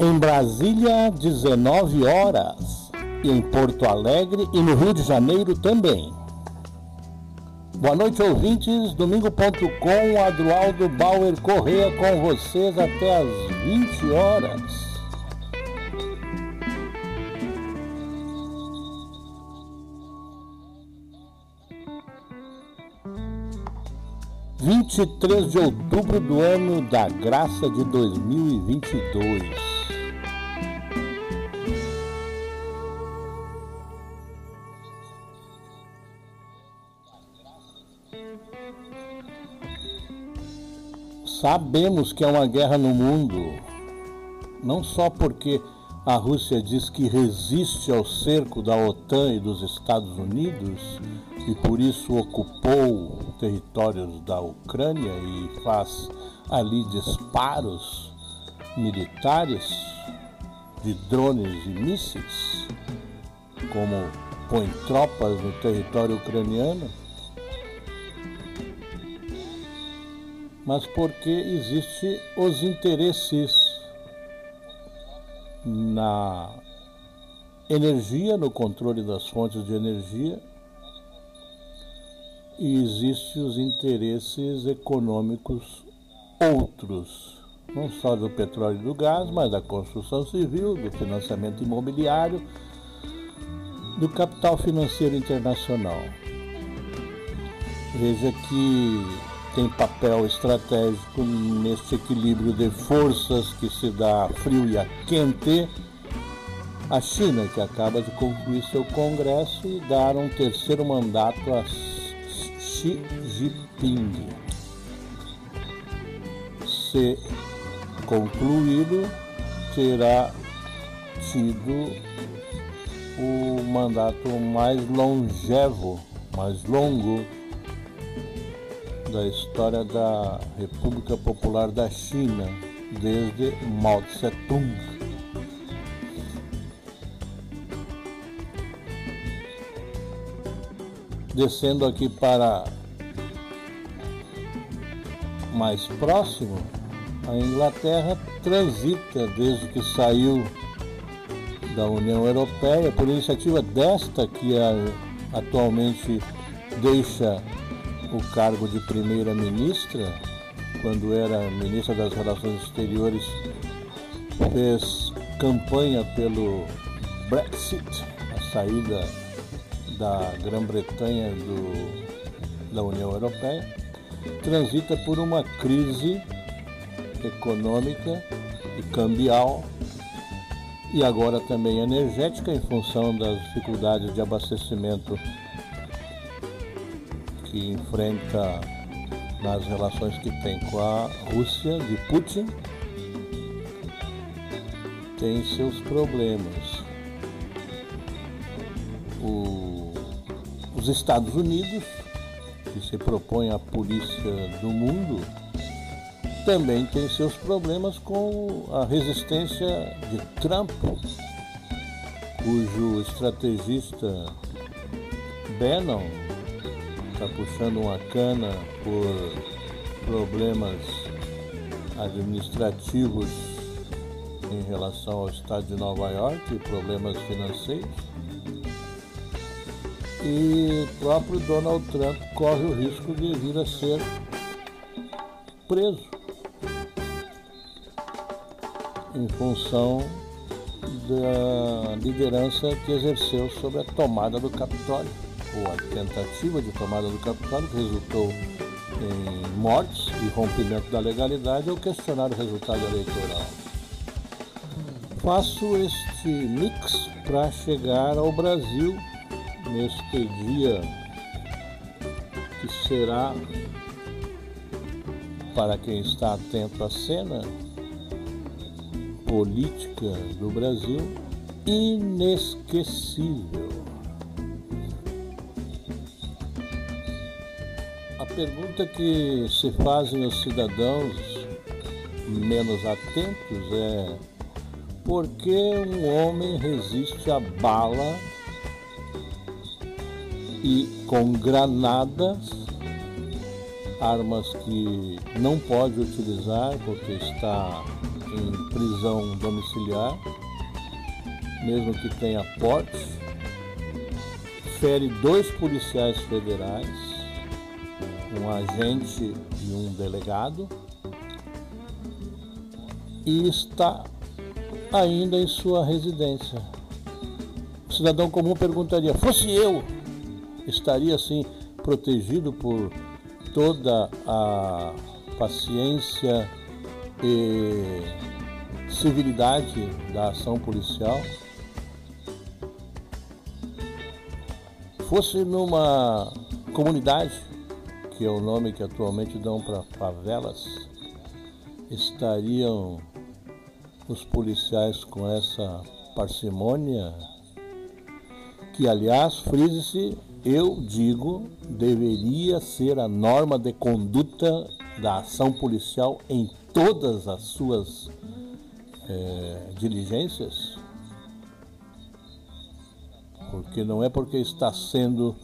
Em Brasília, 19 horas. Em Porto Alegre e no Rio de Janeiro também. Boa noite, ouvintes. Domingo.com, Adroaldo Bauer Correia com vocês até as 20 horas. . 23 de outubro do ano da graça de 2022. Sabemos que há uma guerra no mundo, não só porque a Rússia diz que resiste ao cerco da OTAN e dos Estados Unidos e por isso ocupou territórios da Ucrânia e faz ali disparos militares de drones e mísseis, como põe tropas no território ucraniano, mas porque existem os interesses na energia, no controle das fontes de energia, e existem os interesses econômicos outros, não só do petróleo e do gás, mas da construção civil, do financiamento imobiliário, do capital financeiro internacional. Veja que tem papel estratégico neste equilíbrio de forças que se dá a frio e a quente, a China, que acaba de concluir seu congresso e dar um terceiro mandato a Xi Jinping. Se concluído, terá tido o mandato mais longo da história da República Popular da China, desde Mao Tse-tung. Descendo aqui para mais próximo, a Inglaterra transita desde que saiu da União Europeia, por iniciativa desta que atualmente deixa o cargo de primeira-ministra. Quando era ministra das Relações Exteriores, fez campanha pelo Brexit, a saída da Grã-Bretanha da União Europeia, transita por uma crise econômica e cambial e agora também energética, em função das dificuldades de abastecimento que enfrenta nas relações que tem com a Rússia de Putin. Tem seus problemas. Os Estados Unidos, que se propõe a polícia do mundo, também tem seus problemas com a resistência de Trump, cujo estrategista Bannon está puxando uma cana por problemas administrativos em relação ao estado de Nova York e problemas financeiros. E o próprio Donald Trump corre o risco de vir a ser preso em função da liderança que exerceu sobre a tomada do Capitólio, ou a tentativa de tomada do Capitólio, que resultou em mortes e rompimento da legalidade, ao questionar o resultado eleitoral. Faço este mix para chegar ao Brasil neste dia que será, para quem está atento à cena política do Brasil, inesquecível. A pergunta que se fazem os cidadãos menos atentos é: por que um homem resiste à bala e com granadas, armas que não pode utilizar porque está em prisão domiciliar, mesmo que tenha potes, fere 2 policiais federais, um agente e um delegado, e está ainda em sua residência. O cidadão comum perguntaria: fosse eu, estaria assim protegido por toda a paciência e civilidade da ação policial? Fosse numa comunidade, que é o nome que atualmente dão para favelas, estariam os policiais com essa parcimônia, que, aliás, frise-se, eu digo, deveria ser a norma de conduta da ação policial em todas as suas diligências, porque não é porque está sendo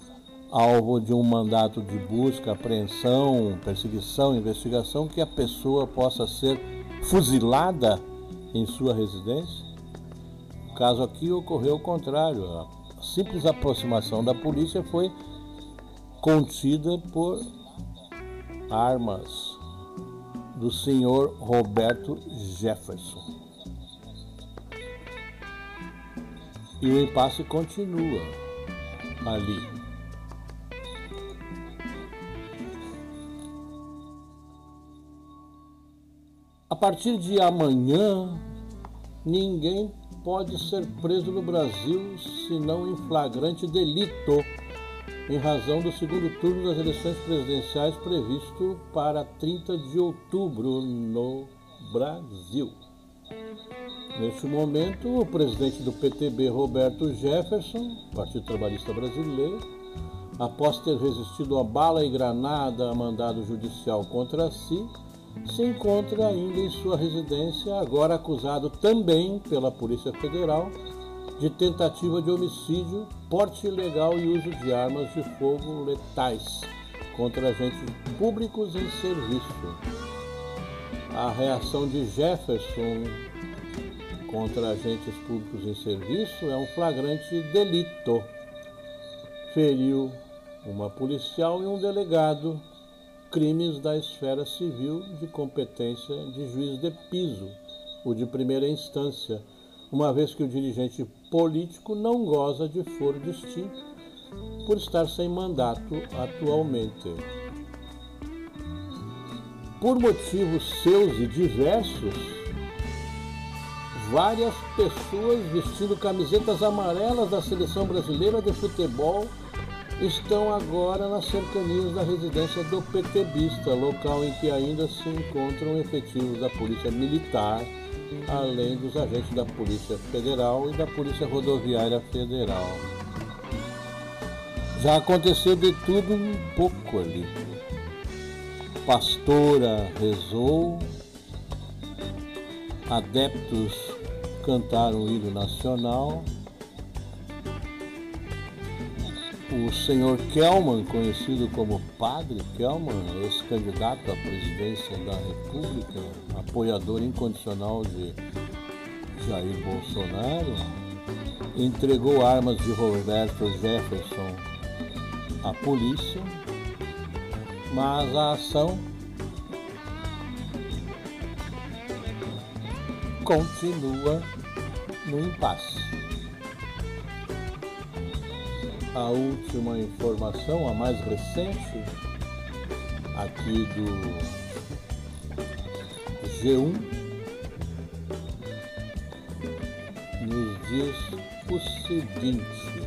alvo de um mandato de busca, apreensão, perseguição, investigação, que a pessoa possa ser fuzilada em sua residência. No caso aqui ocorreu o contrário, a simples aproximação da polícia foi contida por armas do senhor Roberto Jefferson. E o impasse continua ali. A partir de amanhã, ninguém pode ser preso no Brasil senão em flagrante delito, em razão do segundo turno das eleições presidenciais previsto para 30 de outubro no Brasil. Neste momento, o presidente do PTB, Roberto Jefferson, Partido Trabalhista Brasileiro, após ter resistido a bala e granada a mandado judicial contra si, se encontra ainda em sua residência, agora acusado também pela Polícia Federal de tentativa de homicídio, porte ilegal e uso de armas de fogo letais contra agentes públicos em serviço. A reação de Jefferson contra agentes públicos em serviço é um flagrante delito. Feriu uma policial e um delegado, crimes da esfera civil de competência de juiz de piso, ou de primeira instância, uma vez que o dirigente político não goza de foro distinto por estar sem mandato atualmente. Por motivos seus e diversos, várias pessoas vestindo camisetas amarelas da Seleção Brasileira de Futebol estão agora nas cercanias da residência do PTBista, local em que ainda se encontram efetivos da Polícia Militar, além dos agentes da Polícia Federal e da Polícia Rodoviária Federal. Já aconteceu de tudo um pouco ali. Pastora rezou, adeptos cantaram o hino nacional. O senhor Kelmon, conhecido como Padre Kelmon, ex-candidato à presidência da República, apoiador incondicional de Jair Bolsonaro, entregou armas de Roberto Jefferson à polícia, mas a ação continua no impasse. A última informação, a mais recente, aqui do G1, nos diz o seguinte: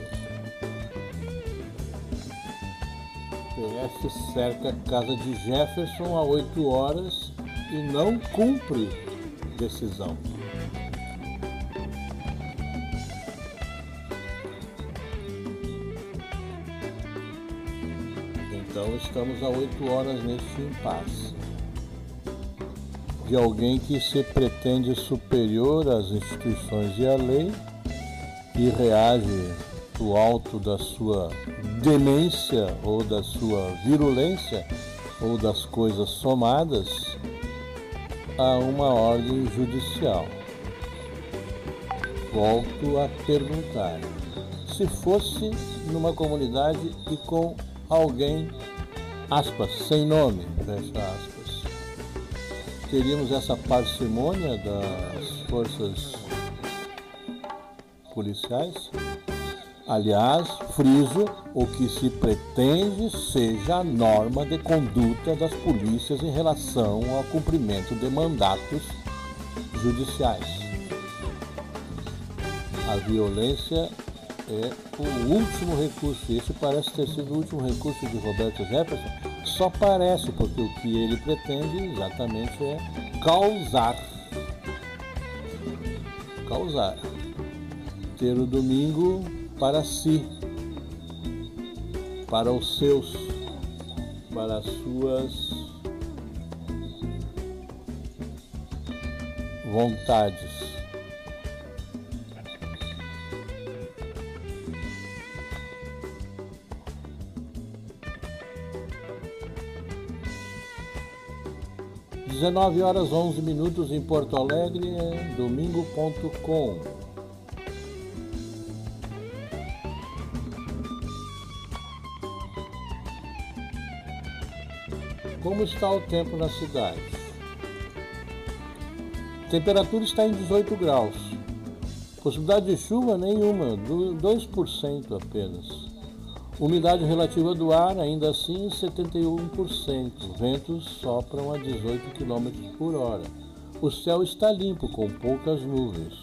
PF cerca a casa de Jefferson há 8 horas e não cumpre decisão. Então estamos há 8 horas neste impasse de alguém que se pretende superior às instituições e à lei e reage do alto da sua demência ou da sua virulência ou das coisas somadas a uma ordem judicial. Volto a perguntar, se fosse numa comunidade e com alguém, aspas, sem nome, fecha aspas, teríamos essa parcimônia das forças policiais? Aliás, friso o que se pretende seja a norma de conduta das polícias em relação ao cumprimento de mandatos judiciais. A violência é o último recurso. Isso parece ter sido o último recurso de Roberto Jefferson. Só parece, porque o que ele pretende exatamente é causar. Ter o domingo para si, para os seus, para as suas vontades. Às 19h11 em Porto Alegre, domingo.com. Como está o tempo na cidade? A temperatura está em 18 graus. Possibilidade de chuva nenhuma, 2% apenas. Umidade relativa do ar, ainda assim, 71%. Ventos sopram a 18 km por hora. O céu está limpo, com poucas nuvens.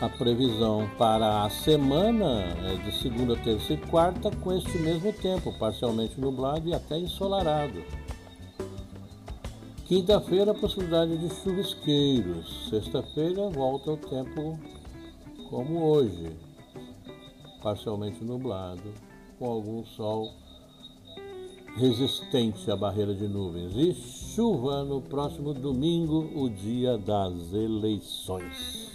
A previsão para a semana é de segunda, terça e quarta, com este mesmo tempo, parcialmente nublado e até ensolarado. Quinta-feira, possibilidade de chuvisqueiros. Sexta-feira, volta o tempo como hoje, parcialmente nublado, com algum sol resistente à barreira de nuvens. E chuva no próximo domingo, o dia das eleições.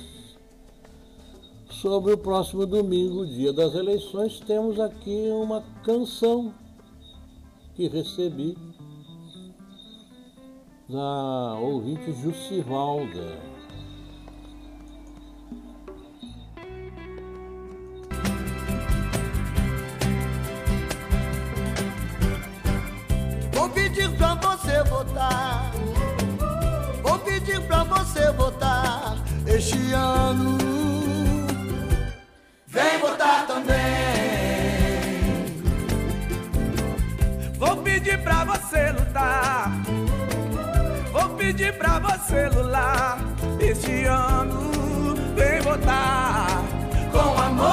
Sobre o próximo domingo, dia das eleições, temos aqui uma canção que recebi da ouvinte Jucivalda. Vou pedir pra você votar, vou pedir pra você votar este ano. Vem votar também. Vou pedir pra você lutar, vou pedir pra você lutar este ano. Vem votar com amor,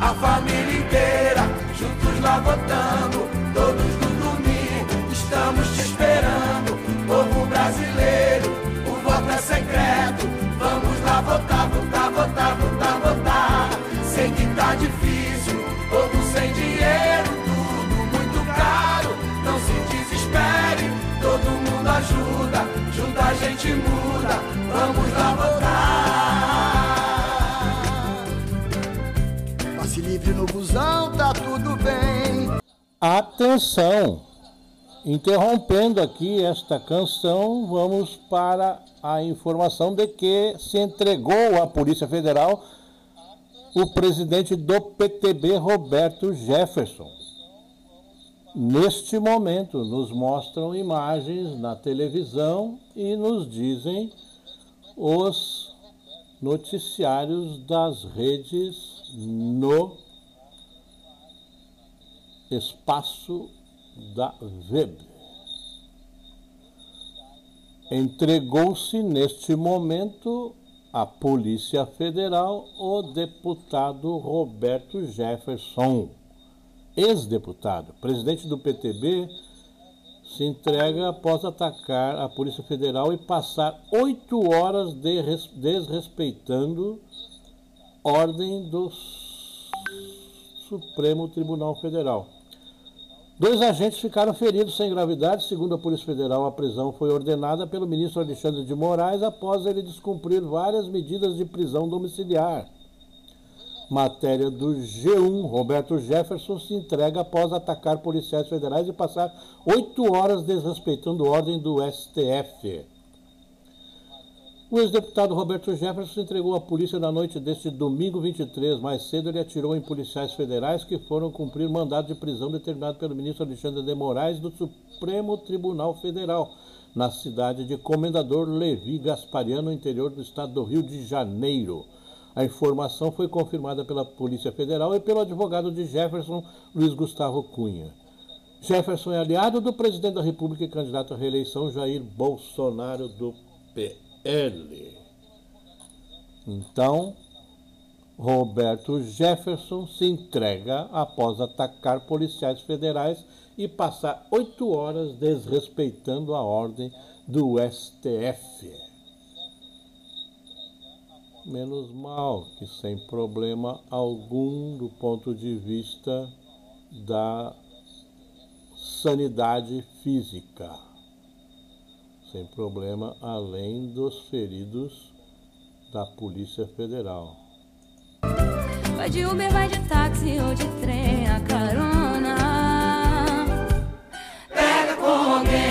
a família inteira juntos lá votando, todos no domingo estamos te esperando. Povo brasileiro, o voto é secreto. Vamos lá votar, votar, votar, votar, votar. Sei que tá difícil, todo sem dinheiro, tudo muito caro. Não se desespere, todo mundo ajuda, junto a gente muda. Vamos lá votar. Passe livre no busão, tá tudo bem. Atenção! Interrompendo aqui esta canção, vamos para a informação de que se entregou à Polícia Federal o presidente do PTB, Roberto Jefferson. Neste momento, nos mostram imagens na televisão e nos dizem os noticiários das redes no espaço da web. Entregou-se neste momento à Polícia Federal o deputado Roberto Jefferson, ex-deputado, presidente do PTB, se entrega após atacar a Polícia Federal e passar 8 horas desrespeitando ordem do Supremo Tribunal Federal. 2 agentes ficaram feridos sem gravidade. Segundo a Polícia Federal, a prisão foi ordenada pelo ministro Alexandre de Moraes após ele descumprir várias medidas de prisão domiciliar. Matéria do G1, Roberto Jefferson se entrega após atacar policiais federais e passar 8 horas desrespeitando ordem do STF. O ex-deputado Roberto Jefferson se entregou à polícia na noite deste domingo 23. Mais cedo, ele atirou em policiais federais que foram cumprir mandado de prisão determinado pelo ministro Alexandre de Moraes do Supremo Tribunal Federal, na cidade de Comendador Levi Gaspariano, no interior do estado do Rio de Janeiro. A informação foi confirmada pela Polícia Federal e pelo advogado de Jefferson, Luiz Gustavo Cunha. Jefferson é aliado do presidente da República e candidato à reeleição, Jair Bolsonaro, do PL. Então, Roberto Jefferson se entrega após atacar policiais federais e passar 8 horas desrespeitando a ordem do STF. Menos mal que sem problema algum do ponto de vista da sanidade física. Sem problema, além dos feridos da Polícia Federal. Vai de Uber, vai de táxi ou de trem, a carona pega com alguém.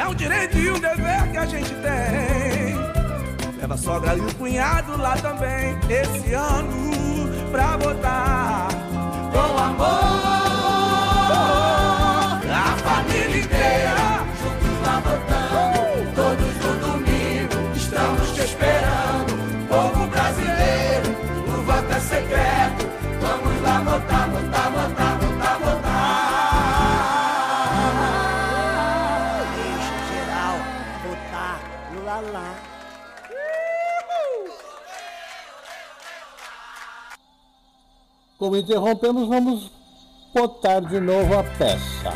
É um direito e um dever que a gente tem. Leva a sogra e o cunhado lá também, esse ano, pra votar com amor. Como interrompemos, vamos botar de novo a peça.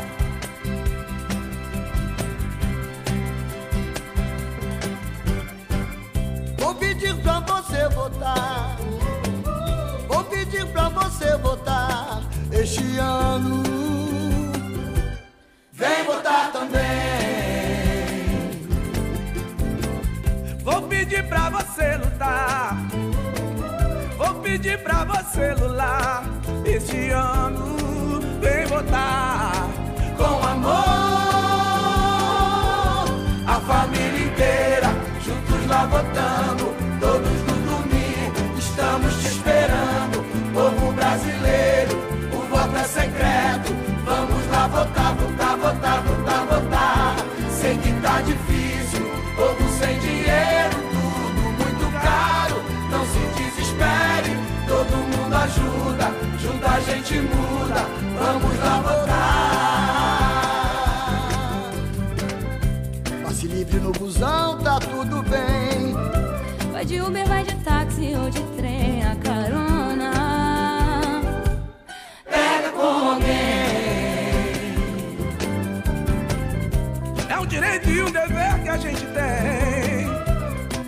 Vou pedir pra você votar. Vou pedir pra você votar este ano. Vem votar também. Vou pedir pra você lutar. Vou pedir pra você lutar, este ano vem votar com amor, a família inteira juntos lá votando, todos no domingo estamos te esperando, povo brasileiro, o voto é secreto, vamos lá votar, votar, votar, votar, votar, sei que tá difícil, povo sem dinheiro, tudo muito caro, não se desespere. Todo mundo ajuda, junta a gente muda, vamos lá votar. Passe livre no busão, tá tudo bem. Vai de Uber, vai de táxi ou de trem, a carona pega com alguém. É um direito e um dever que a gente tem.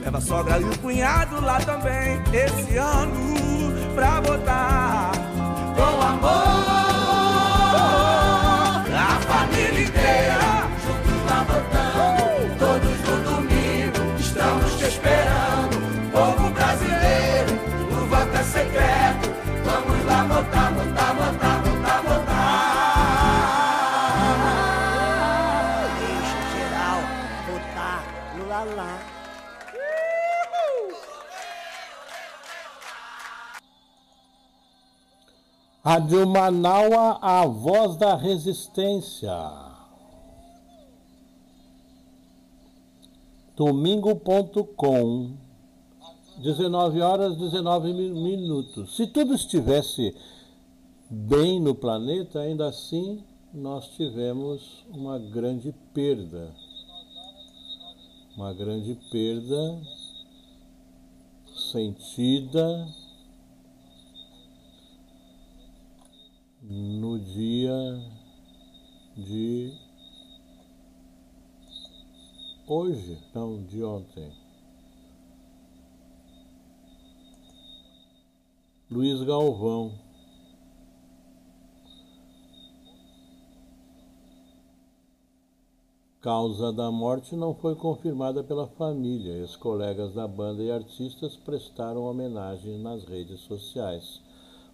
Leva a sogra e o cunhado lá também, esse ano, pra votar com amor, a família inteira juntos lá votando, todos no domingo estamos te esperando, povo brasileiro, o voto é secreto, vamos lá votar, votar, votar, votar, votar. Deixa geral votar no lalá. Rádio Manaua, a voz da resistência. Domingo.com, 19 horas, 19 minutos. Se tudo estivesse bem no planeta, ainda assim nós tivemos uma grande perda. Uma grande perda sentida no dia de hoje, não, de ontem. Luiz Galvão. causa da morte não foi confirmada pela família e os colegas da banda e artistas prestaram homenagem nas redes sociais.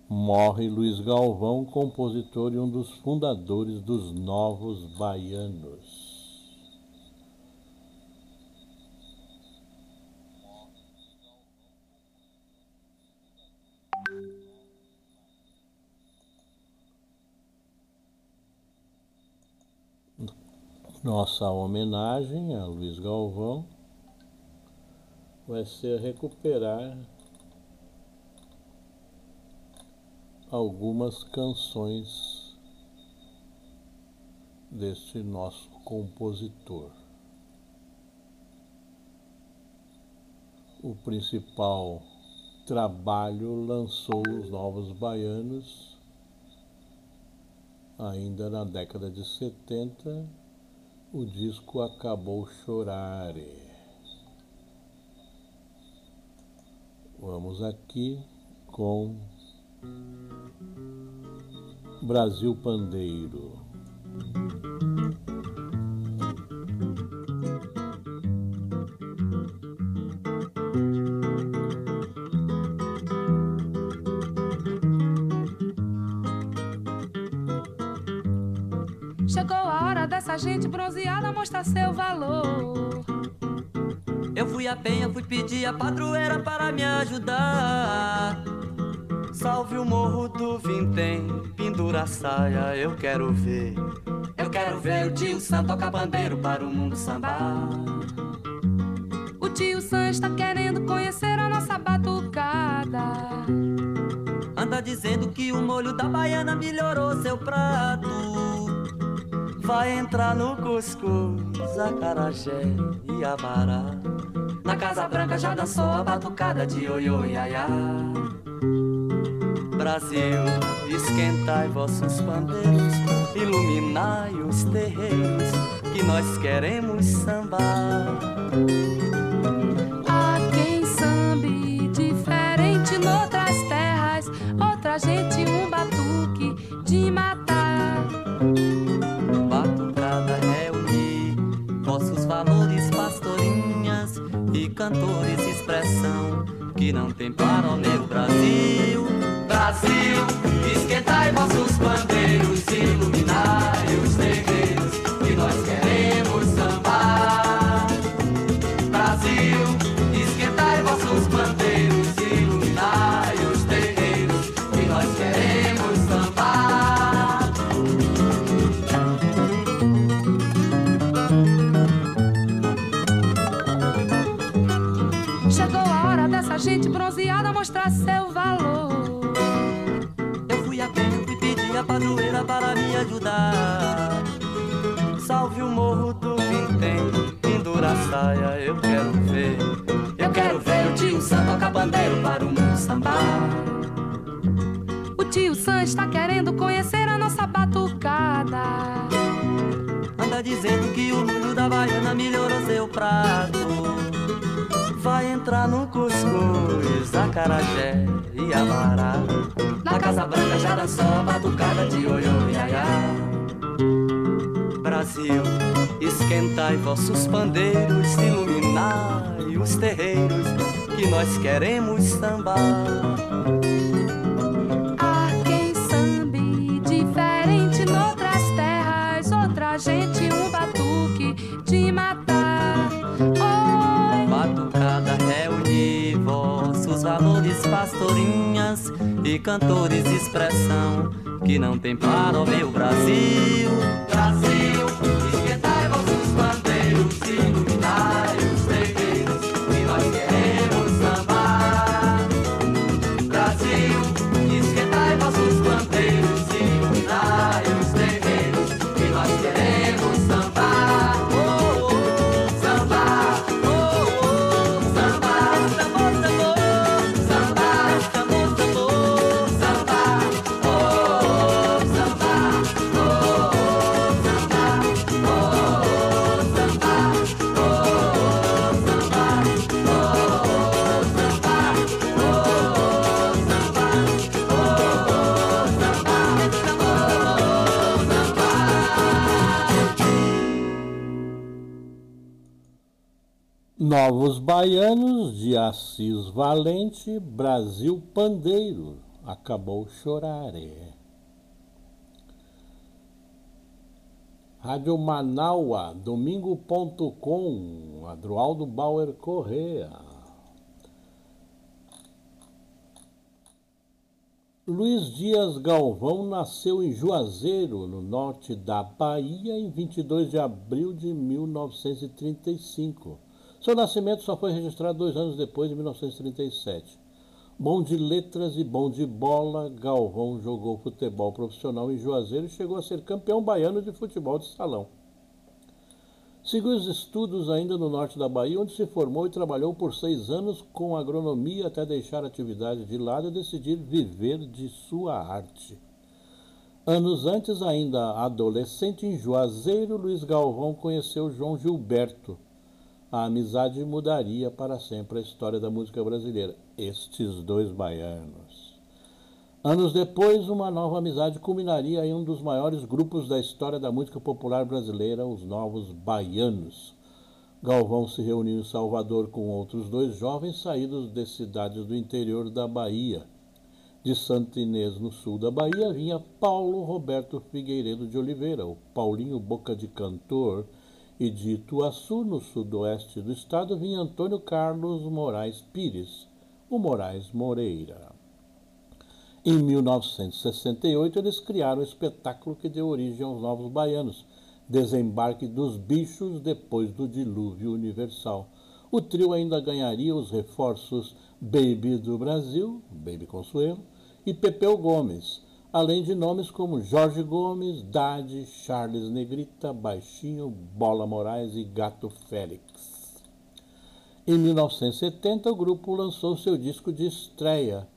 Morre Luiz Galvão, compositor e um dos fundadores dos Novos Baianos. Nossa homenagem a Luiz Galvão vai ser recuperar algumas canções deste nosso compositor. O principal trabalho lançou os Novos Baianos ainda na década de 70. O disco Acabou Chorare. Vamos aqui com Brasil Pandeiro. Essa gente bronzeada mostra seu valor. Eu fui à penha, fui pedir a padroeira para me ajudar. Salve o morro do vintém, pendura a saia, eu quero ver. Eu quero ver o tio Sam tocar pandeiro para o mundo sambar. O tio Sam está querendo conhecer a nossa batucada. Anda dizendo que o molho da baiana melhorou seu prato. Vai entrar no cuscuz, acarajé e abará. Na Casa Branca já dançou a batucada de oiô e aiá. Brasil, esquentai vossos pandeiros, iluminai os terreiros, que nós queremos sambar. Há quem sambe diferente noutras terras, outra gente um batuque de matar. Valores, pastorinhas e cantores, expressão que não tem para o meu Brasil. Brasil, esquentai vossos bandeiros, iluminai os terreiros que nós queremos sambar. Brasil, esquentai vossos bandeiros, iluminai os terreiros que nós queremos sambar. Gente bronzeada mostrar seu valor. Eu fui a pé e pedi a padroeira para me ajudar. Salve o morro do vintém, pendura a saia, eu quero ver. Eu quero ver o tio Sam tocar bandeiro para o mundo sambar. O tio Sam está querendo conhecer a nossa batucada. Anda dizendo que o molho da baiana melhorou seu prato. Vai entrar no cuscuz, acarajé e abará. Na Casa Branca já dançou a batucada de oiô e aiá. Brasil, esquentai vossos pandeiros, iluminai os terreiros que nós queremos sambar. Há quem sambe diferente noutras terras, outra gente um batuque de matar. Batucada, reuni vossos valores, pastorinhas e cantores, expressão que não tem para o meu Brasil. Brasil, esquentai vossos bandeiros, iluminai os terreiros que nós queremos sambar. Brasil, esquentai vossos bandeiros, iluminai os terreiros que nós queremos sambar. Novos Baianos, de Assis Valente, Brasil Pandeiro, acabou chorar. Rádio Manaua, domingo.com, Adroaldo Bauer Correia. Luiz Dias Galvão nasceu em Juazeiro, no norte da Bahia, em 22 de abril de 1935. Seu nascimento só foi registrado 2 anos depois, em 1937. Bom de letras e bom de bola, Galvão jogou futebol profissional em Juazeiro e chegou a ser campeão baiano de futebol de salão. Seguiu os estudos ainda no norte da Bahia, onde se formou e trabalhou por 6 anos com agronomia até deixar a atividade de lado e decidir viver de sua arte. Anos antes, ainda adolescente, em Juazeiro, Luiz Galvão conheceu João Gilberto. A amizade mudaria para sempre a história da música brasileira, estes dois baianos. Anos depois, uma nova amizade culminaria em um dos maiores grupos da história da música popular brasileira, os Novos Baianos. Galvão se reuniu em Salvador com outros 2 jovens saídos de cidades do interior da Bahia. De Santa Inês, no sul da Bahia, vinha Paulo Roberto Figueiredo de Oliveira, o Paulinho Boca de Cantor, e de Ituaçu, no sudoeste do estado, vinha Antônio Carlos Moraes Pires, o Moraes Moreira. Em 1968, eles criaram um espetáculo que deu origem aos Novos Baianos, Desembarque dos Bichos depois do Dilúvio Universal. O trio ainda ganharia os reforços Baby do Brasil, Baby Consuelo, e Pepeu Gomes, além de nomes como Jorge Gomes, Dade, Charles Negrita, Baixinho, Bola Moraes e Gato Félix. Em 1970, o grupo lançou seu disco de estreia,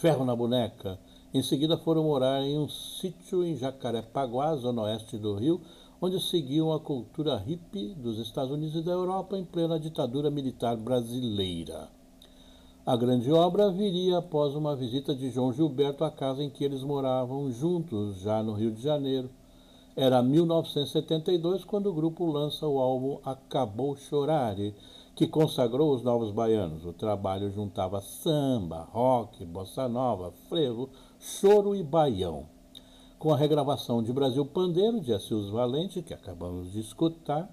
Ferro na Boneca. Em seguida, foram morar em um sítio em Jacarepaguá, zona oeste do Rio, onde seguiam a cultura hippie dos Estados Unidos e da Europa em plena ditadura militar brasileira. A grande obra viria após uma visita de João Gilberto à casa em que eles moravam juntos, já no Rio de Janeiro. Era 1972 quando o grupo lança o álbum Acabou Chorare, que consagrou os Novos Baianos. O trabalho juntava samba, rock, bossa nova, frevo, choro e baião. Com a regravação de Brasil Pandeiro, de Assis Valente, que acabamos de escutar,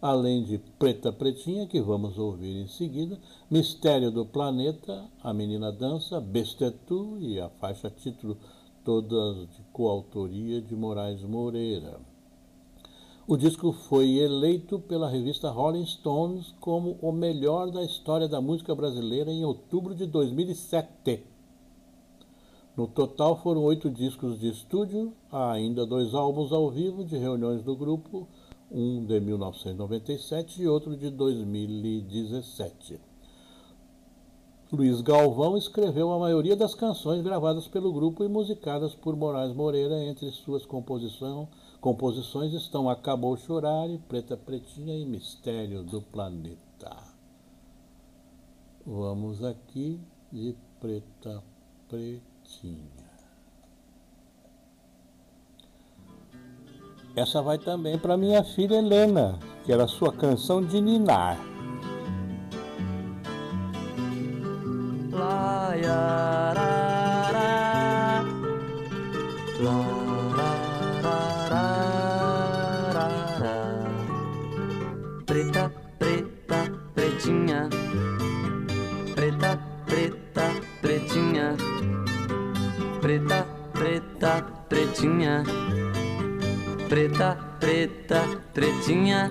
além de Preta Pretinha, que vamos ouvir em seguida, Mistério do Planeta, A Menina Dança, Bestetu e a faixa título, todas de coautoria de Moraes Moreira. O disco foi eleito pela revista Rolling Stones como o melhor da história da música brasileira em outubro de 2007. No total foram 8 discos de estúdio, há ainda 2 álbuns ao vivo de reuniões do grupo, um de 1997 e outro de 2017. Luiz Galvão escreveu a maioria das canções gravadas pelo grupo e musicadas por Moraes Moreira. Entre suas composições estão Acabou Chorar, Preta Pretinha e Mistério do Planeta. Vamos aqui de Preta Pretinha. Essa vai também para minha filha Helena, que era sua canção de ninar. Preta, preta, pretinha. Preta, preta, pretinha. Preta, preta, pretinha. Preta, preta, pretinha.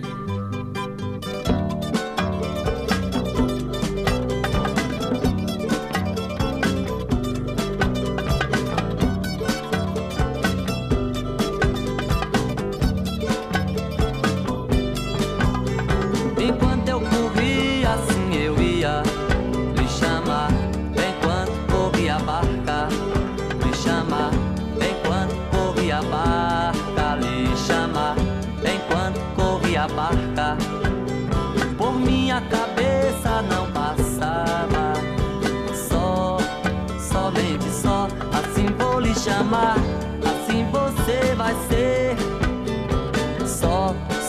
Enquanto eu corria, assim eu ia lhe chamar. Enquanto corria a barca, lhe chamar. Enquanto corria a barca, lhe chamar, enquanto corria a barca, por minha cabeça não passava. Somente só, assim vou lhe chamar, assim você vai ser.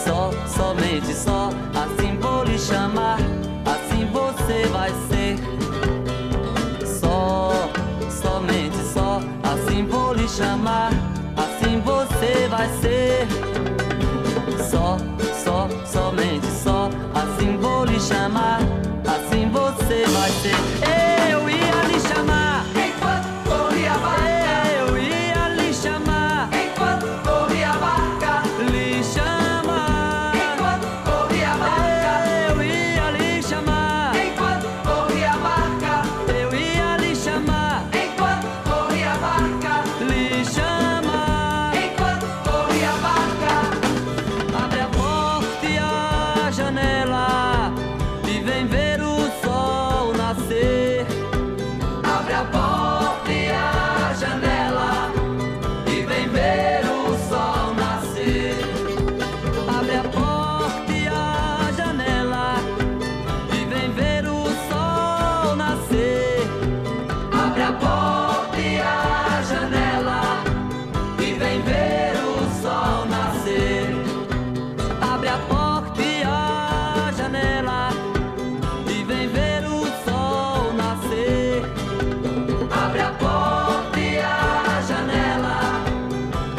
Somente só, assim vou lhe chamar. chamar, assim você vai ser. Somente só, assim vou lhe chamar, assim você vai ser. Eu ia lhe chamar enquanto corria a barca. Eu ia lhe chamar enquanto corria a barca. Lhe chamar enquanto corria a barca. Eu ia lhe chamar enquanto corria a barca. Eu ia lhe chamar enquanto corria a barca. Lhe chamar enquanto corria a barca. Abre a porta e a janela e vem ver o sol nascer. Abre a porta e a janela e vem ver o sol nascer. Abre a porta e a janela e vem ver o sol nascer. Abre a porta e a janela e vem ver o sol nascer. Abre a porta e a janela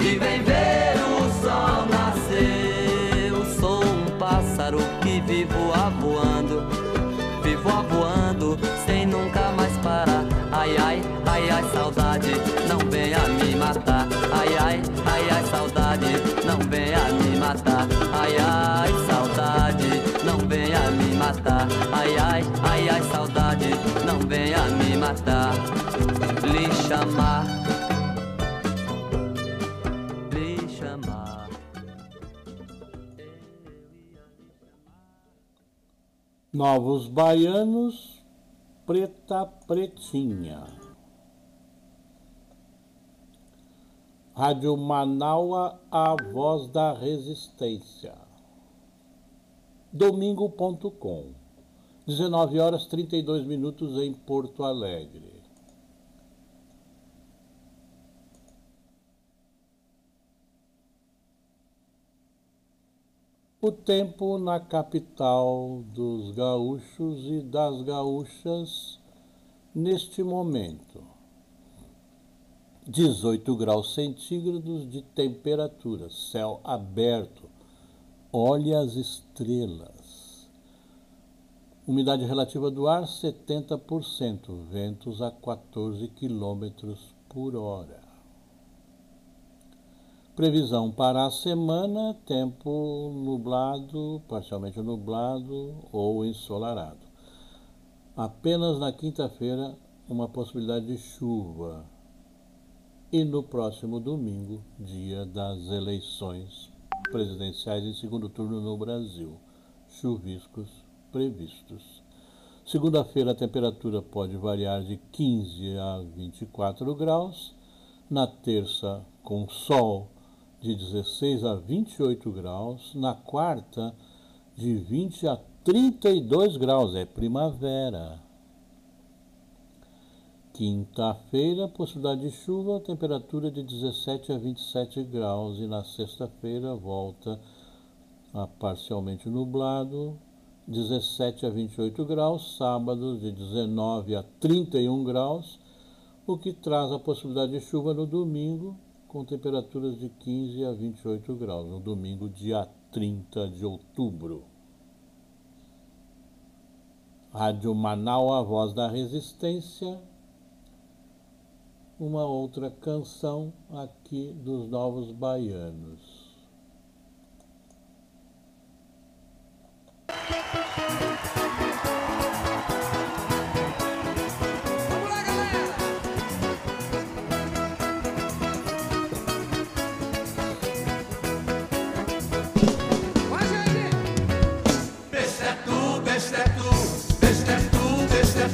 e vem ver o sol nascer. Abre a porta e a janela e vem ver o sol nascer. Eu sou um pássaro que vivo avoando, sem nunca mais parar. Ai, ai, ai, ai, saudade, não venha me matar. Ai, ai, ai, ai, saudade, não venha me matar. Ai, ai, saudade, não venha me matar. Ai, ai, ai, ai, saudade, não venha me matar. Lhe chamar, lhe chamar. Novos Baianos, Preta Pretinha. Rádio Manaua, a voz da resistência. Domingo.com, 19h32 em Porto Alegre. O tempo na capital dos gaúchos e das gaúchas neste momento. 18 graus centígrados de temperatura, céu aberto. Olhe as estrelas. Umidade relativa do ar 70%, ventos a 14 km por hora. Previsão para a semana, tempo nublado, parcialmente nublado ou ensolarado. Apenas na quinta-feira, uma possibilidade de chuva. E no próximo domingo, dia das eleições presidenciais em segundo turno no Brasil. Chuviscos previstos. Segunda-feira, a temperatura pode variar de 15 a 24 graus. Na terça, com sol, de 16 a 28 graus, na quarta, de 20 a 32 graus, é primavera. Quinta-feira, possibilidade de chuva, temperatura de 17 a 27 graus, e na sexta-feira volta a parcialmente nublado, 17 a 28 graus, sábado de 19 a 31 graus, o que traz a possibilidade de chuva no domingo, com temperaturas de 15 a 28 graus, no domingo, dia 30 de outubro. Rádio Manaus, a voz da resistência. Uma outra canção aqui dos Novos Baianos. Besta tu, besta tu, besta tu, besta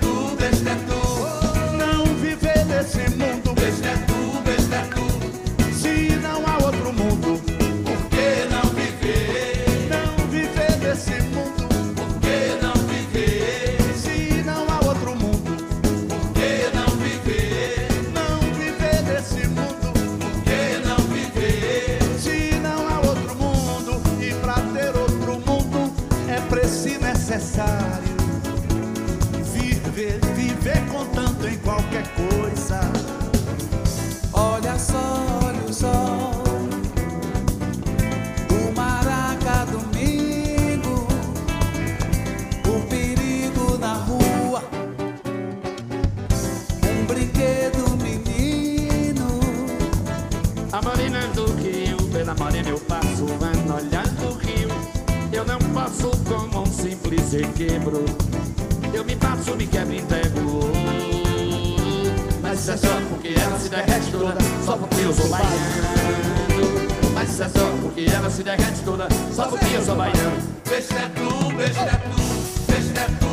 tu, besta tu. Não vivo olhando o rio, pela maré eu passo o ano olhando o rio. Eu não passo como um simples requebro, eu me passo, me quebro e entrego. Mas isso é só porque ela se derrete toda, só porque eu sou baiano. Mas isso é só porque ela se derrete toda, só porque eu sou baiano. Besta é tu, besta é tu, besta é tu.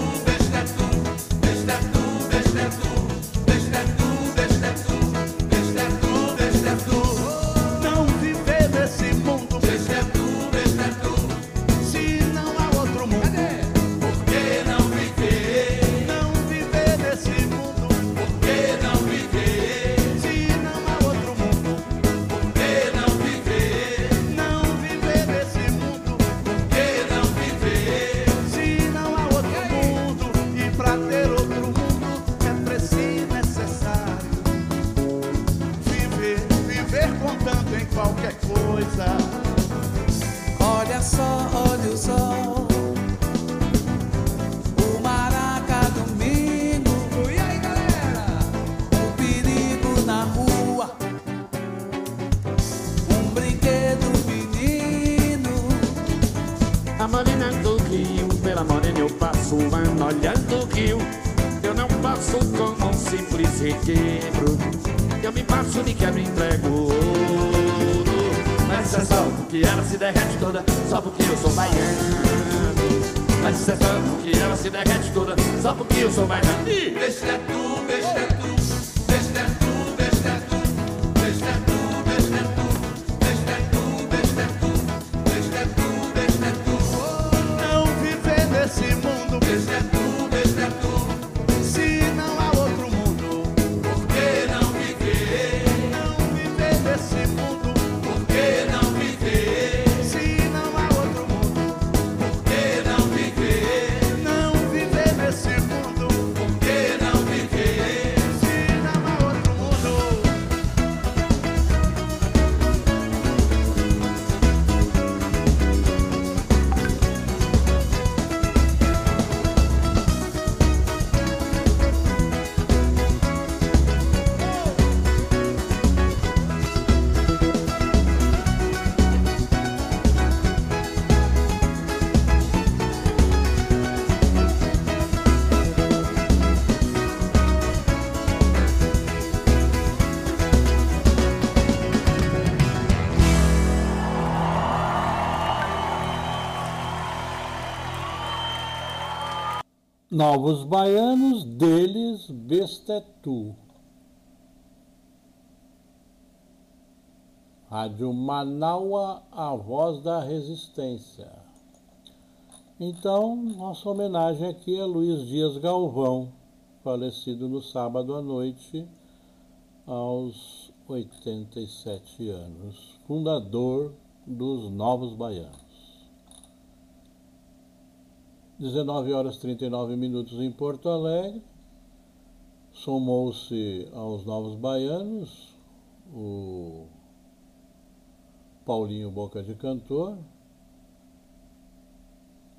Novos Baianos, deles, Besta é Tu. Rádio Manaua, a voz da resistência. Então, nossa homenagem aqui é Luiz Dias Galvão, falecido no sábado à noite, aos 87 anos, fundador dos Novos Baianos. 19 horas 39 minutos em Porto Alegre, somou-se aos Novos Baianos o Paulinho Boca de Cantor,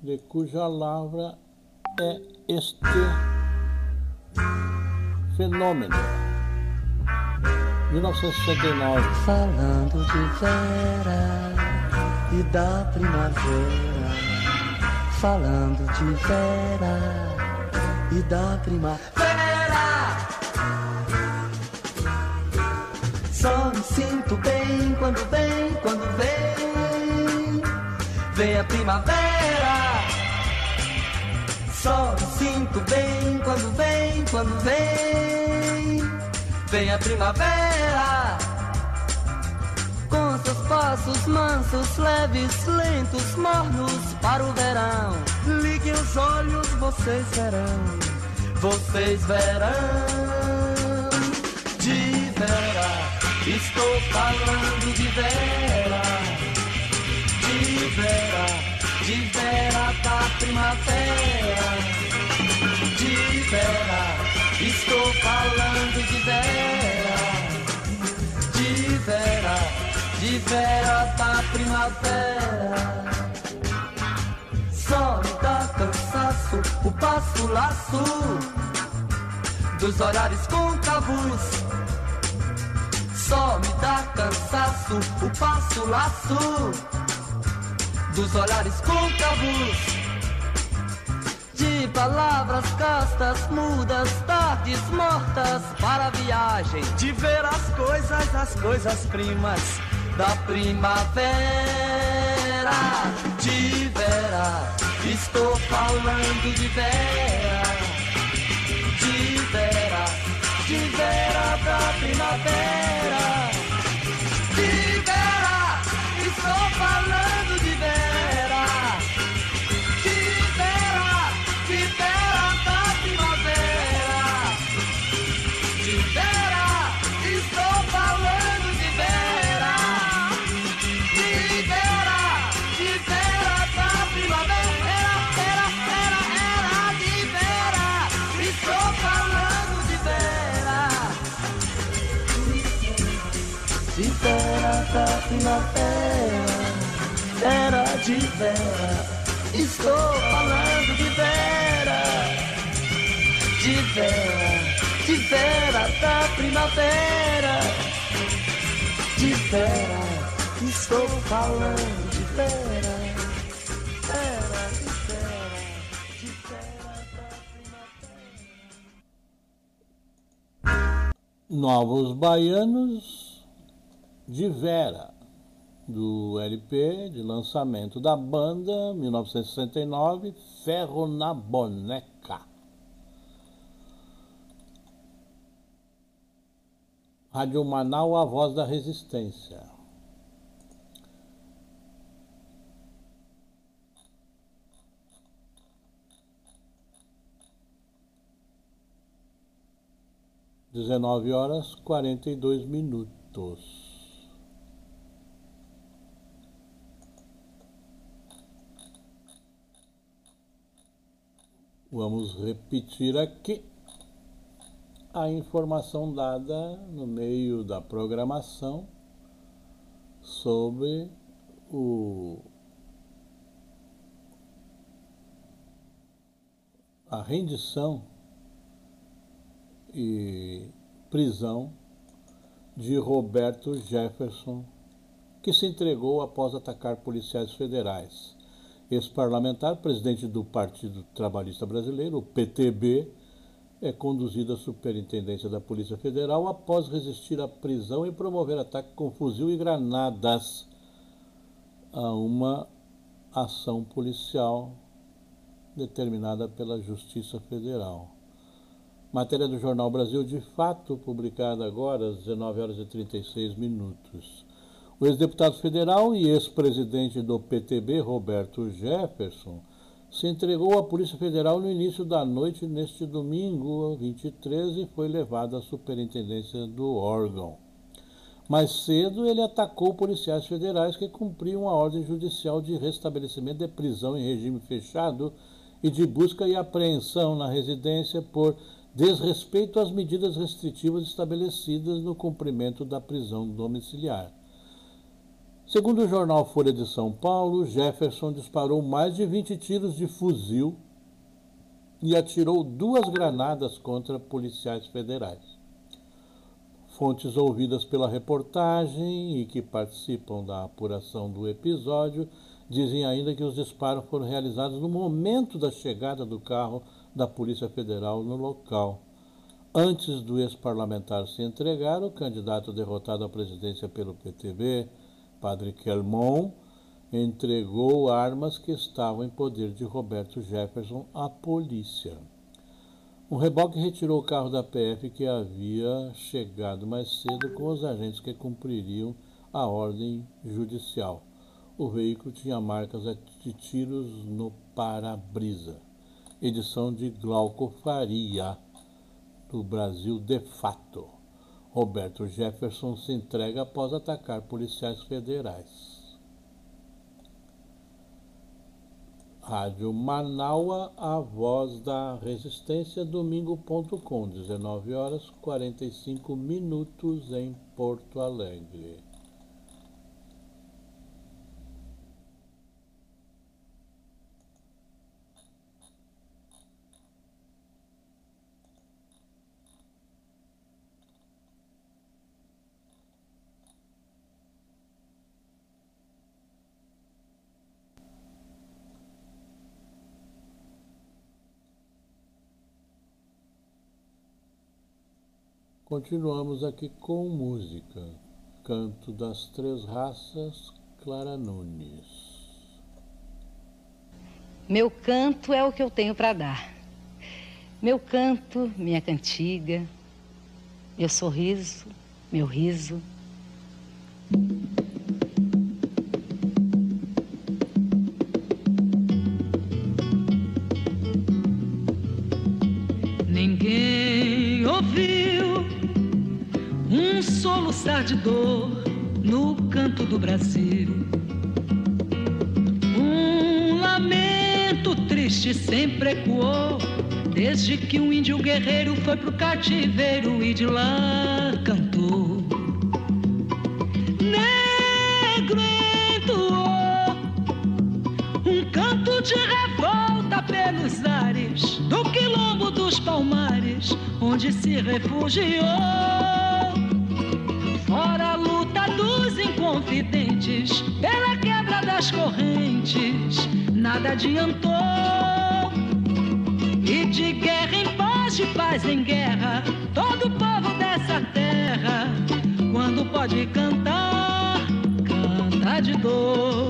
de cuja lavra é este fenômeno. 1969. Falando de Vera e da primavera, falando de Vera e da primavera. Só me sinto bem quando vem, quando vem, vem a primavera. Só me sinto bem quando vem, quando vem, vem a primavera. Com seus passos mansos, leves, lentos, mornos para o verão. Liguem os olhos, vocês verão, vocês verão. De Vera, estou falando de Vera. De Vera, de Vera da primavera. De Vera, estou falando de Vera. De Vera, de Vera da primavera. Só me dá cansaço o passo, laço dos olhares côncavos. só me dá cansaço, o passo laço dos olhares côncavos, de palavras castas, mudas, tardes mortas para a viagem, de ver as coisas primas da primavera. De vera, estou falando de vera, de vera, de vera da primavera. De vera, estou falando de vera, de vera, de vera da primavera. De vera, estou falando de vera, de vera, de vera da primavera. Era, era, era de vera, estou falando de vera, de vera da primavera. Era de vera, estou falando de vera, de vera, de vera da primavera. De vera, estou falando de vera, vera, de vera da primavera. Novos Baianos de Vera, do LP de lançamento da banda 1969, Ferro na Boneca. Rádio Manaus, a voz da resistência. (19h42). Vamos repetir aqui a informação dada no meio da programação sobre a rendição e prisão de Roberto Jefferson, que se entregou após atacar policiais federais. Ex-parlamentar, presidente do Partido Trabalhista Brasileiro, o PTB, é conduzido à Superintendência da Polícia Federal após resistir à prisão e promover ataque com fuzil e granadas a uma ação policial determinada pela Justiça Federal. Matéria do Jornal Brasil de Fato, publicada agora às 19h36. O ex-deputado federal e ex-presidente do PTB, Roberto Jefferson, se entregou à Polícia Federal no início da noite neste domingo, 23, e foi levado à superintendência do órgão. Mais cedo, ele atacou policiais federais que cumpriam a ordem judicial de restabelecimento de prisão em regime fechado e de busca e apreensão na residência por desrespeito às medidas restritivas estabelecidas no cumprimento da prisão domiciliar. Segundo o jornal Folha de São Paulo, Jefferson disparou mais de 20 tiros de fuzil e atirou 2 granadas contra policiais federais. Fontes ouvidas pela reportagem e que participam da apuração do episódio dizem ainda que os disparos foram realizados no momento da chegada do carro da Polícia Federal no local. Antes do ex-parlamentar se entregar, o candidato derrotado à presidência pelo PTB, Padre Kelmon, entregou armas que estavam em poder de Roberto Jefferson à polícia. Um reboque retirou o carro da PF que havia chegado mais cedo com os agentes que cumpririam a ordem judicial. O veículo tinha marcas de tiros no para-brisa. Edição de Glauco Faria, do Brasil de Fato. Roberto Jefferson se entrega após atacar policiais federais. Rádio Manaus, a voz da resistência, domingo.com, 19h45 em Porto Alegre. Continuamos aqui com música. Canto das Três Raças, Clara Nunes. Meu canto é o que eu tenho para dar. Meu canto, minha cantiga, meu sorriso, meu riso. Ninguém ouviu um soluçar de dor no canto do Brasil. Um lamento triste sempre ecoou, desde que um índio guerreiro foi pro cativeiro e de lá cantou. Negro entoou um canto de revolta pelos ares do quilombo dos Palmares, onde se refugiou. Fora a luta dos inconfidentes, pela quebra das correntes, nada adiantou. E de guerra em paz, de paz em guerra, todo o povo dessa terra, quando pode cantar, canta de dor.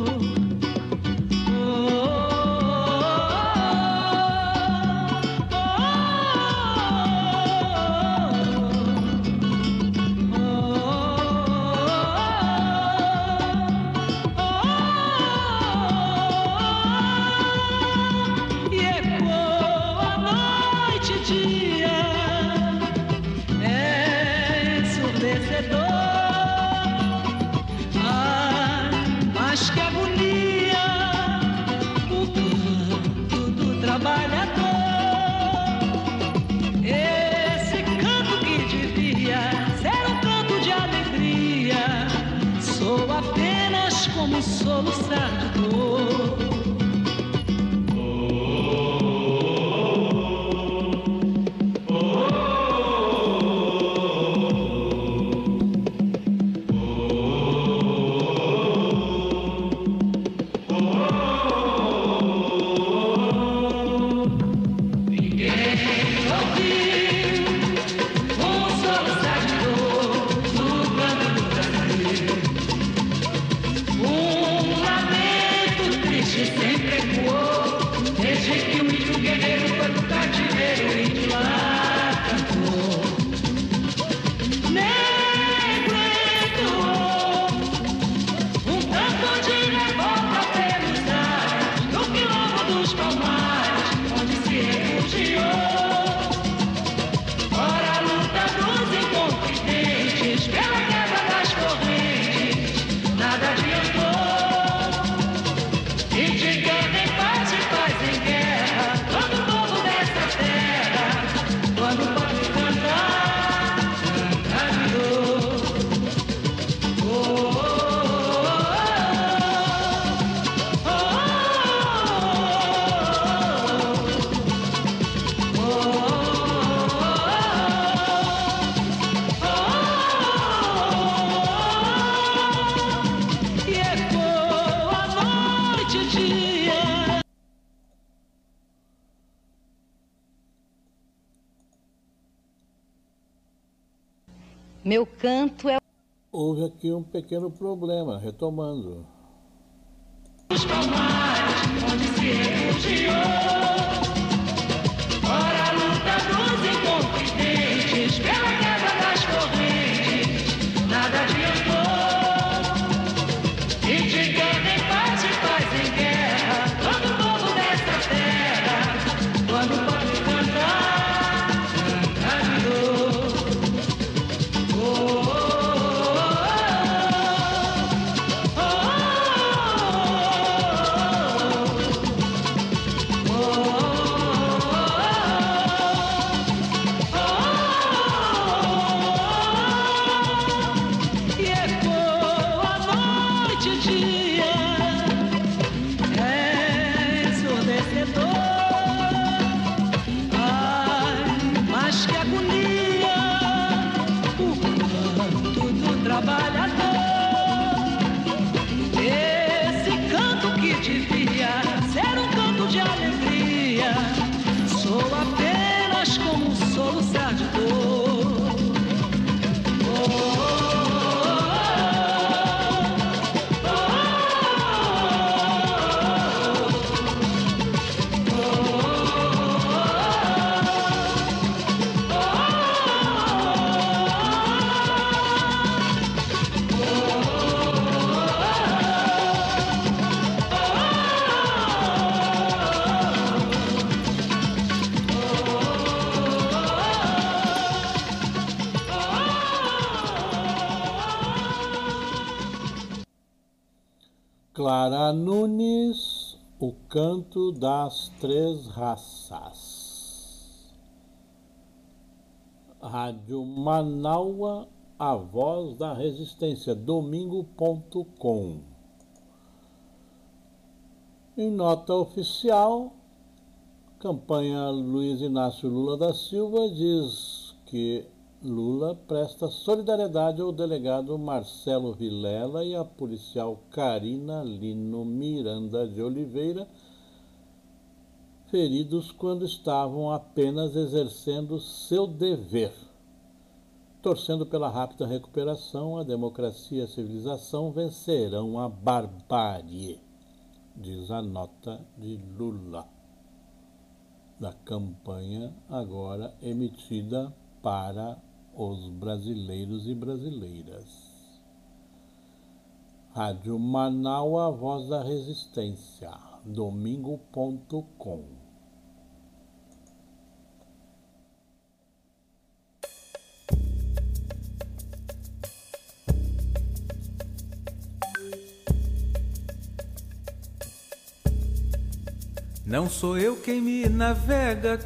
Meu canto é... Houve aqui um pequeno problema, retomando. Os Palmares, onde se refugiou, ora luta dos inconfidentes, pela quebra das correntes, nada adiantou. E de guerra em paz, de paz em guerra, todo povo dessa terra, quando pode cantar. Sou apenas como um soluçar de dor. Clara Nunes, O Canto das Três Raças. Rádio Manaua, A Voz da Resistência, domingo.com. Em nota oficial, campanha Luiz Inácio Lula da Silva diz que Lula presta solidariedade ao delegado Marcelo Vilela e à policial Karina Lino Miranda de Oliveira, feridos quando estavam apenas exercendo seu dever, torcendo pela rápida recuperação. A democracia e a civilização vencerão a barbárie, diz a nota de Lula, da campanha agora emitida para os brasileiros e brasileiras. Rádio Manaus, A Voz da Resistência, domingo.com. Não sou eu quem me navega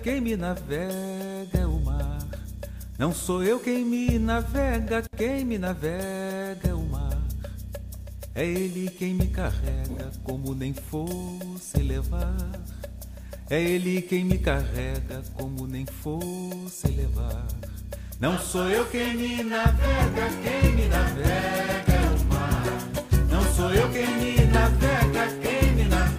é o mar. Não sou eu quem me navega é o mar. É ele quem me carrega como nem fosse levar. É ele quem me carrega como nem fosse levar. Não sou eu quem me navega é o mar. Não sou eu quem me navega, quem me navega.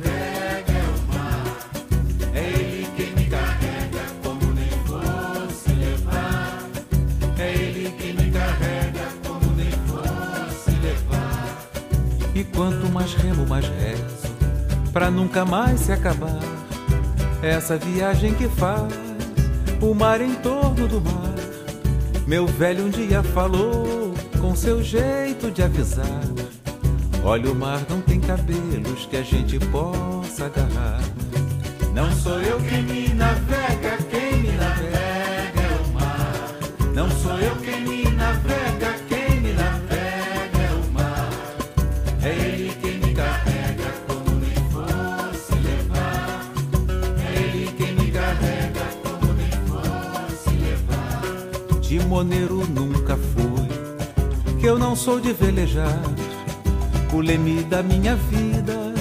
E quanto mais remo, mais rezo, pra nunca mais se acabar essa viagem que faz o mar em torno do mar. Meu velho um dia falou com seu jeito de avisar: olha, o mar não tem cabelos que a gente possa agarrar. Não sou eu quem me navega é o mar. Não sou eu quem me navega Moneiro nunca fui, que eu não sou de velejar. O leme da minha vida,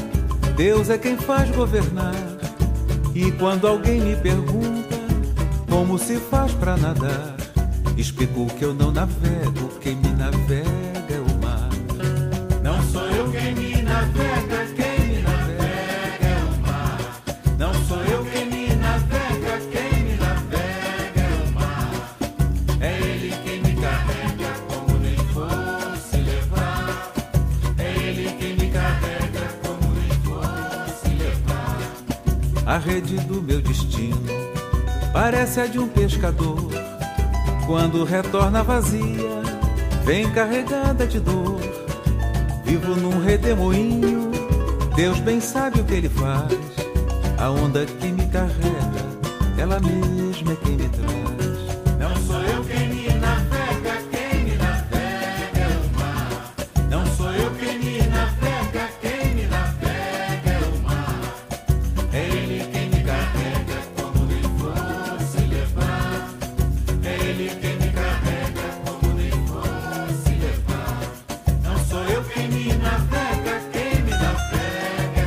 Deus é quem faz governar. E quando alguém me pergunta como se faz pra nadar, explico que eu não navego, quem me navega é o mar. Não sou eu quem me navega é o mar. Não sou eu quem me navega, quem a rede do meu destino parece a de um pescador. Quando retorna vazia, vem carregada de dor. Vivo num redemoinho, Deus bem sabe o que ele faz. A onda que me carrega, ela mesma é quem me traz. Não sou eu quem me navega é o mar. Não sou eu quem me navega é o mar. É ele quem me carrega como nem fosse levar. É ele quem me carrega como nem fosse levar. Não sou eu quem me navega é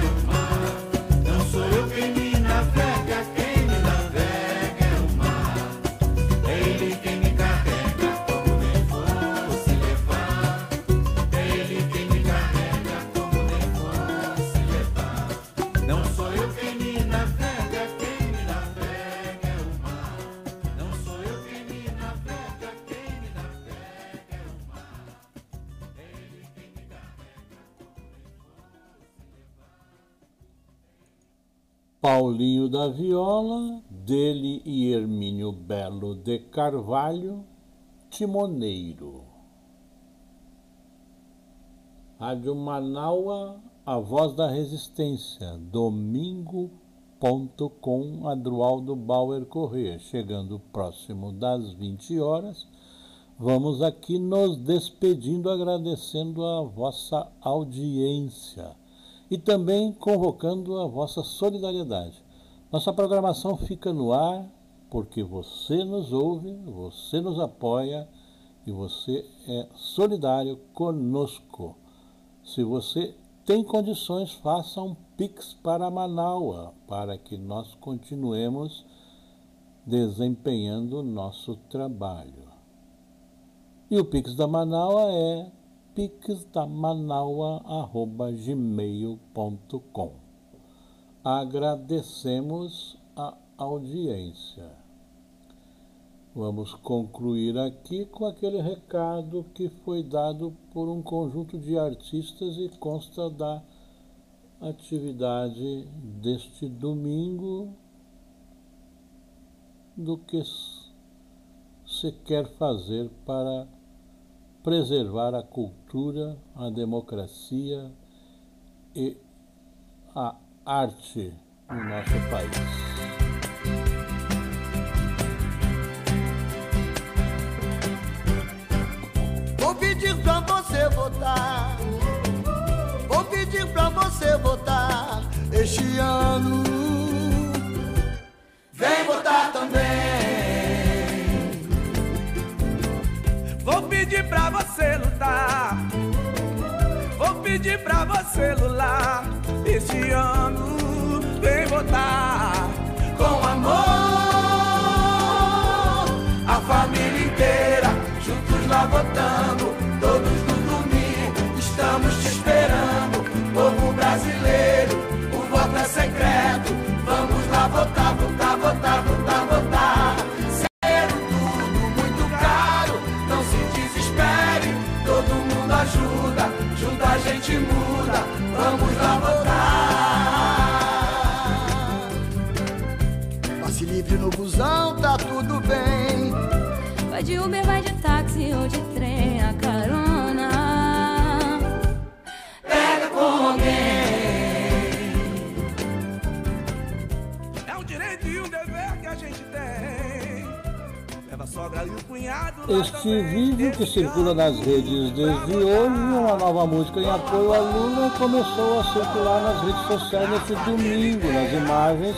o mar. Não sou eu quem me navega é o mar. É ele quem me carrega como nem fosse levar. É ele quem me carrega como nem fosse levar. Não sou eu quem me navega é o mar. Não sou eu quem me navega é o mar. É ele quem me carrega como nem fosse levar. Paulinho da Viola, dele e Hermínio Belo de Carvalho, Timoneiro. Rádio Manaua, A Voz da Resistência, domingo.com. Adroaldo Bauer Correia, chegando próximo das 20 horas. Vamos aqui nos despedindo, agradecendo a vossa audiência. e também convocando a vossa solidariedade. Nossa programação fica no ar porque você nos ouve, você nos apoia e você é solidário conosco. Se você tem condições, faça um Pix para Manaus, para que nós continuemos desempenhando o nosso trabalho. E o Pix da Manaus é pixdamanaua@gmail.com. Agradecemos a audiência. Vamos concluir aqui com aquele recado que foi dado por um conjunto de artistas e consta da atividade deste domingo, do que se quer fazer para preservar a cultura, a democracia e a arte no nosso país. Vou pedir pra você votar, vou pedir pra você votar este ano. Vem votar também. Vou pedir pra você lutar, vou pedir pra você lutar este ano. Vem votar com amor, a família inteira juntos lá votando, todos no domingo estamos te esperando. Povo brasileiro, o voto é secreto. Vamos lá votar, votar, votar, votar, votar. Ser tudo muito caro, não se desespere. Todo mundo ajuda, junto a gente muda. Vamos lá votar. Passe livre no busão, tá tudo bem. Vai de Uber, vai de táxi ou de trem, a carona pega com alguém. Este vídeo que circula nas redes desde hoje, uma nova música em apoio a Lula, começou a circular nas redes sociais neste domingo. Nas imagens,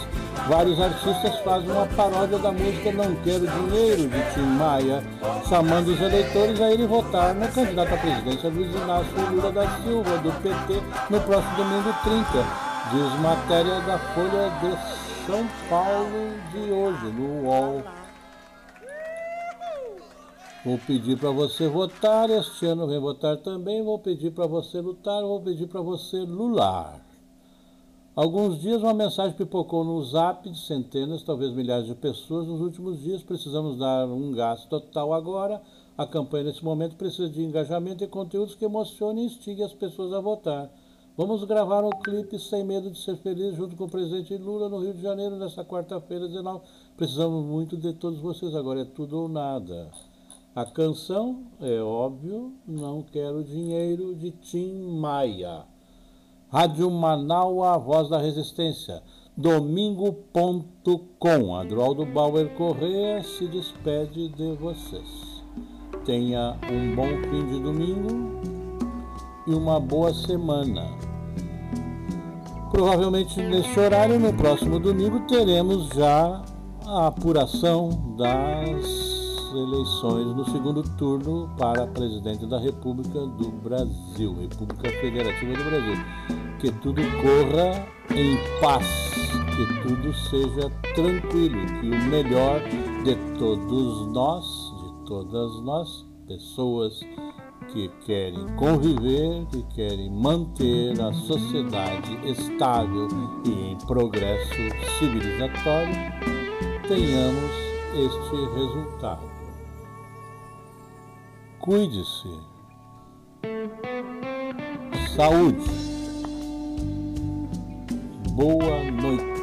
vários artistas fazem uma paródia da música Não Quero Dinheiro, de Tim Maia, chamando os eleitores a irem votar no candidato à presidência Luiz Inácio Lula da Silva, do PT, no próximo domingo 30, diz matéria da Folha de São Paulo de hoje, no UOL. Vou pedir para você votar, este ano vem votar também, vou pedir para você lutar, vou pedir para você lular. Alguns dias uma mensagem pipocou no zap de centenas, talvez milhares de pessoas nos últimos dias. Precisamos dar um gás total agora. A campanha nesse momento precisa de engajamento e conteúdos que emocionem e instiguem as pessoas a votar. Vamos gravar um clipe Sem Medo de Ser Feliz junto com o presidente Lula no Rio de Janeiro nesta quarta-feira, 19. Precisamos muito de todos vocês, agora é tudo ou nada. A canção, é óbvio, Não Quero Dinheiro, de Tim Maia. Rádio Manaus, a voz da resistência. Domingo.com. Adroaldo Bauer Correia se despede de vocês. Tenha um bom fim de domingo e uma boa semana. Provavelmente neste horário, no próximo domingo, teremos já a apuração das eleições no segundo turno para presidente da República do Brasil, República Federativa do Brasil. Que tudo corra em paz, que tudo seja tranquilo, que o melhor de todos nós, de todas nós, pessoas que querem conviver, que querem manter a sociedade estável e em progresso civilizatório, tenhamos este resultado. Cuide-se. Saúde. Boa noite.